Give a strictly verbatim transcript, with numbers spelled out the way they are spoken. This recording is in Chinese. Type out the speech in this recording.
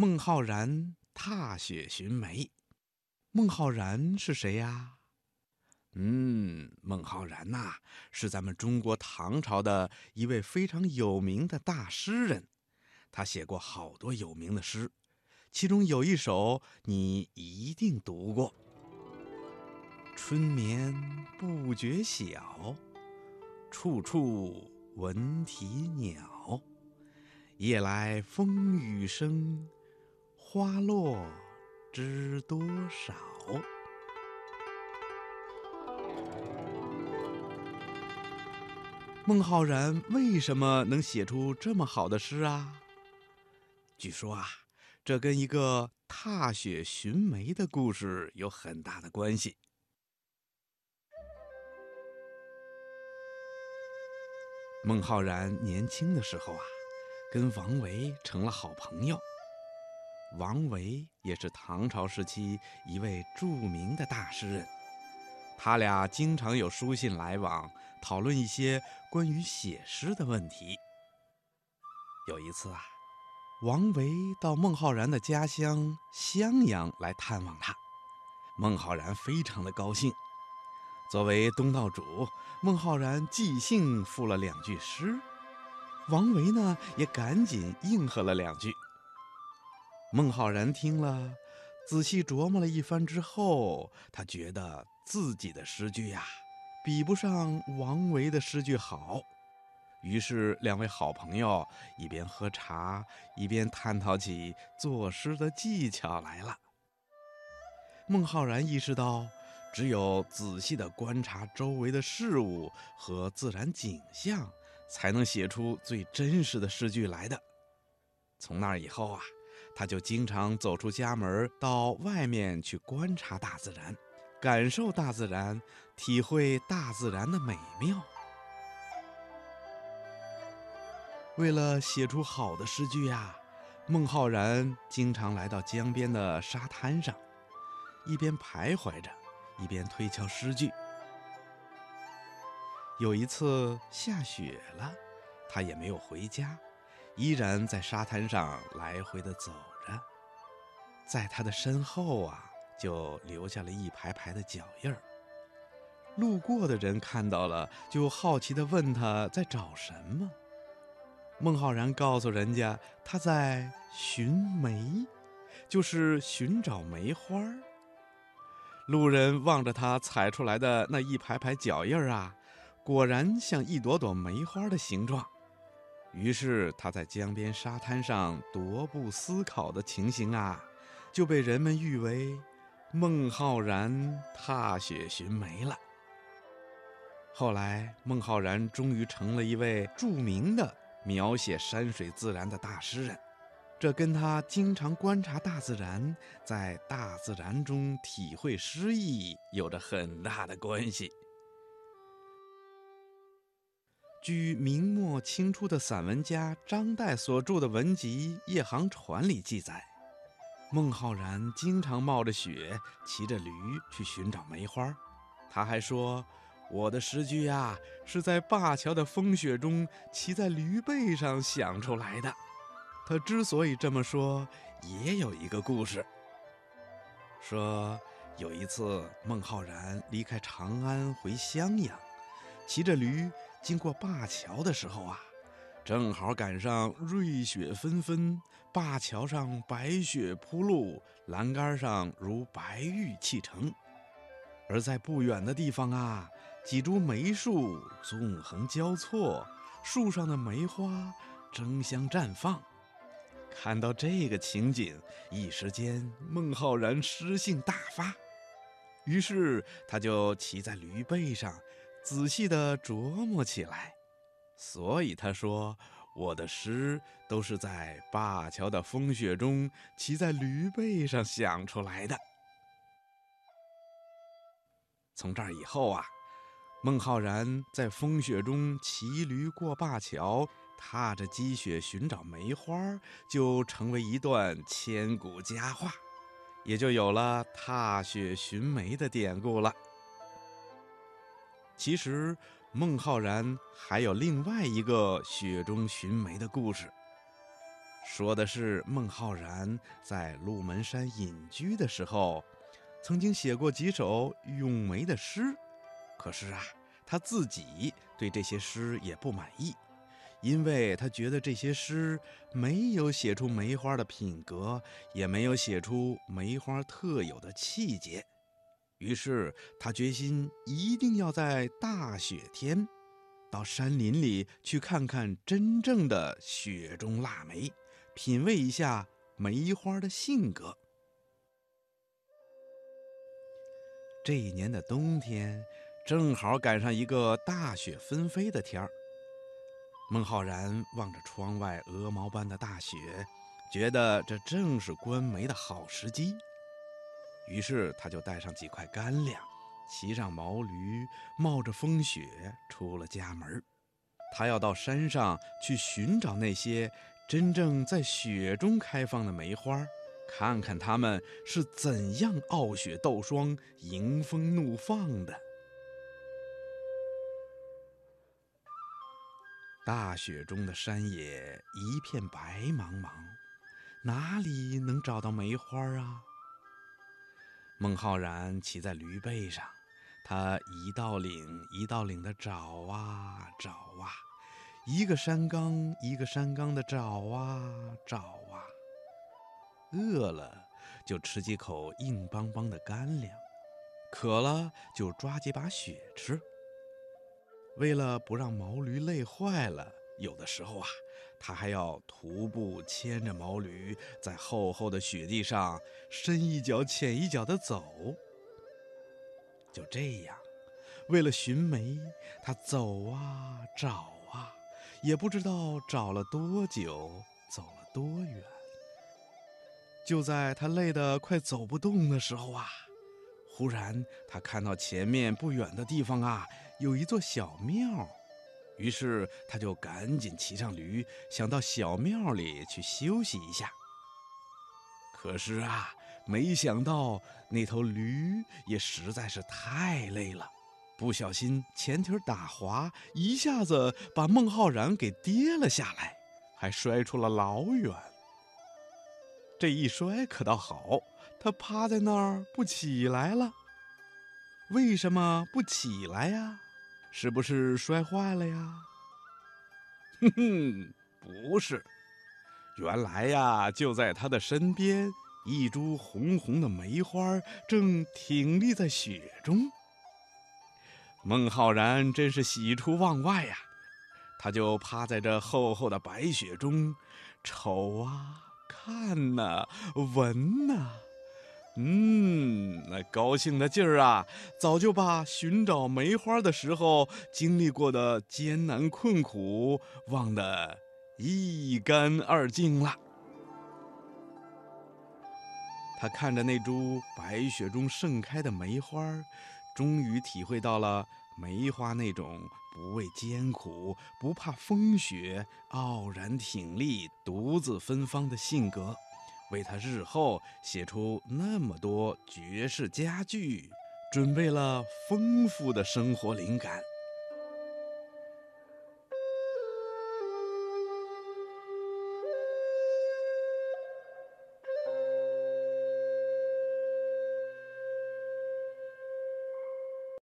孟浩然踏雪寻梅。孟浩然是谁呀？嗯，孟浩然呐、啊，是咱们中国唐朝的一位非常有名的大诗人，他写过好多有名的诗，其中有一首你一定读过：“春眠不觉晓，处处闻啼鸟。夜来风雨声，花落知多少。”孟浩然为什么能写出这么好的诗啊？据说啊，这跟一个踏雪寻梅的故事有很大的关系。孟浩然年轻的时候啊，跟王维成了好朋友。王维也是唐朝时期一位著名的大诗人。他俩经常有书信来往，讨论一些关于写诗的问题。有一次啊，王维到孟浩然的家乡襄阳来探望他，孟浩然非常的高兴。作为东道主，孟浩然即兴赋了两句诗，王维呢也赶紧应和了两句。孟浩然听了，仔细琢磨了一番之后，他觉得自己的诗句呀、啊，比不上王维的诗句好。于是两位好朋友一边喝茶，一边探讨起作诗的技巧来了。孟浩然意识到，只有仔细地观察周围的事物和自然景象，才能写出最真实的诗句来的。从那以后啊，他就经常走出家门，到外面去观察大自然，感受大自然，体会大自然的美妙。为了写出好的诗句啊，孟浩然经常来到江边的沙滩上，一边徘徊着，一边推敲诗句。有一次下雪了，他也没有回家，依然在沙滩上来回的走着。在他的身后啊，就留下了一排排的脚印儿。路过的人看到了，就好奇地问他在找什么。孟浩然告诉人家，他在寻梅，就是寻找梅花。路人望着他踩出来的那一排排脚印儿啊，果然像一朵朵梅花的形状。于是他在江边沙滩上踱步思考的情形啊，就被人们誉为孟浩然踏雪寻梅了。后来，孟浩然终于成了一位著名的描写山水自然的大诗人，这跟他经常观察大自然，在大自然中体会诗意有着很大的关系。据明末清初的散文家张岱所著的文集《夜航船》里记载，孟浩然经常冒着雪骑着驴去寻找梅花。他还说，我的诗句啊，是在灞桥的风雪中骑在驴背上想出来的。他之所以这么说，也有一个故事。说有一次孟浩然离开长安回襄阳，骑着驴经过灞桥的时候啊，正好赶上瑞雪纷纷，灞桥上白雪铺路，栏杆上如白玉砌成。而在不远的地方啊，几株梅树纵横交错，树上的梅花争相绽放。看到这个情景，一时间孟浩然诗兴大发，于是他就骑在驴背上，仔细地琢磨起来。所以他说，我的诗都是在灞桥的风雪中骑在驴背上想出来的。从这儿以后啊，孟浩然在风雪中骑驴过灞桥，踏着积雪寻找梅花，就成为一段千古佳话，也就有了踏雪寻梅的典故了。其实孟浩然还有另外一个雪中寻梅的故事。说的是孟浩然在鹿门山隐居的时候，曾经写过几首咏梅的诗。可是啊，他自己对这些诗也不满意，因为他觉得这些诗没有写出梅花的品格，也没有写出梅花特有的气节。于是他决心一定要在大雪天到山林里去看看真正的雪中腊梅，品味一下梅花的性格。这一年的冬天正好赶上一个大雪纷飞的天儿，孟浩然望着窗外鹅毛般的大雪，觉得这正是观梅的好时机。于是他就带上几块干粮，骑上毛驴，冒着风雪出了家门。他要到山上去寻找那些真正在雪中开放的梅花，看看它们是怎样傲雪斗霜，迎风怒放的。大雪中的山野一片白茫茫，哪里能找到梅花啊？孟浩然骑在驴背上，他一道岭一道岭的找啊找啊，一个山岗一个山岗的找啊找啊，饿了就吃几口硬邦邦的干粮，渴了就抓几把雪吃。为了不让毛驴累坏了，有的时候啊，他还要徒步牵着毛驴，在厚厚的雪地上深一脚浅一脚地走。就这样，为了寻梅，他走啊找啊，也不知道找了多久，走了多远。就在他累得快走不动的时候啊，忽然他看到前面不远的地方啊，有一座小庙。于是他就赶紧骑上驴，想到小庙里去休息一下。可是啊，没想到那头驴也实在是太累了，不小心前蹄打滑，一下子把孟浩然给跌了下来，还摔出了老远。这一摔可倒好，他趴在那儿不起来了。为什么不起来呀？是不是摔坏了呀？哼哼，不是。原来呀，就在他的身边，一株红红的梅花正挺立在雪中。孟浩然真是喜出望外呀，他就趴在这厚厚的白雪中，瞅啊，看啊，闻啊。嗯，那高兴的劲儿啊，早就把寻找梅花的时候经历过的艰难困苦忘得一干二净了。他看着那株白雪中盛开的梅花，终于体会到了梅花那种不畏艰苦、不怕风雪、傲然挺立、独自芬芳的性格。为他日后写出那么多绝世佳句，准备了丰富的生活灵感。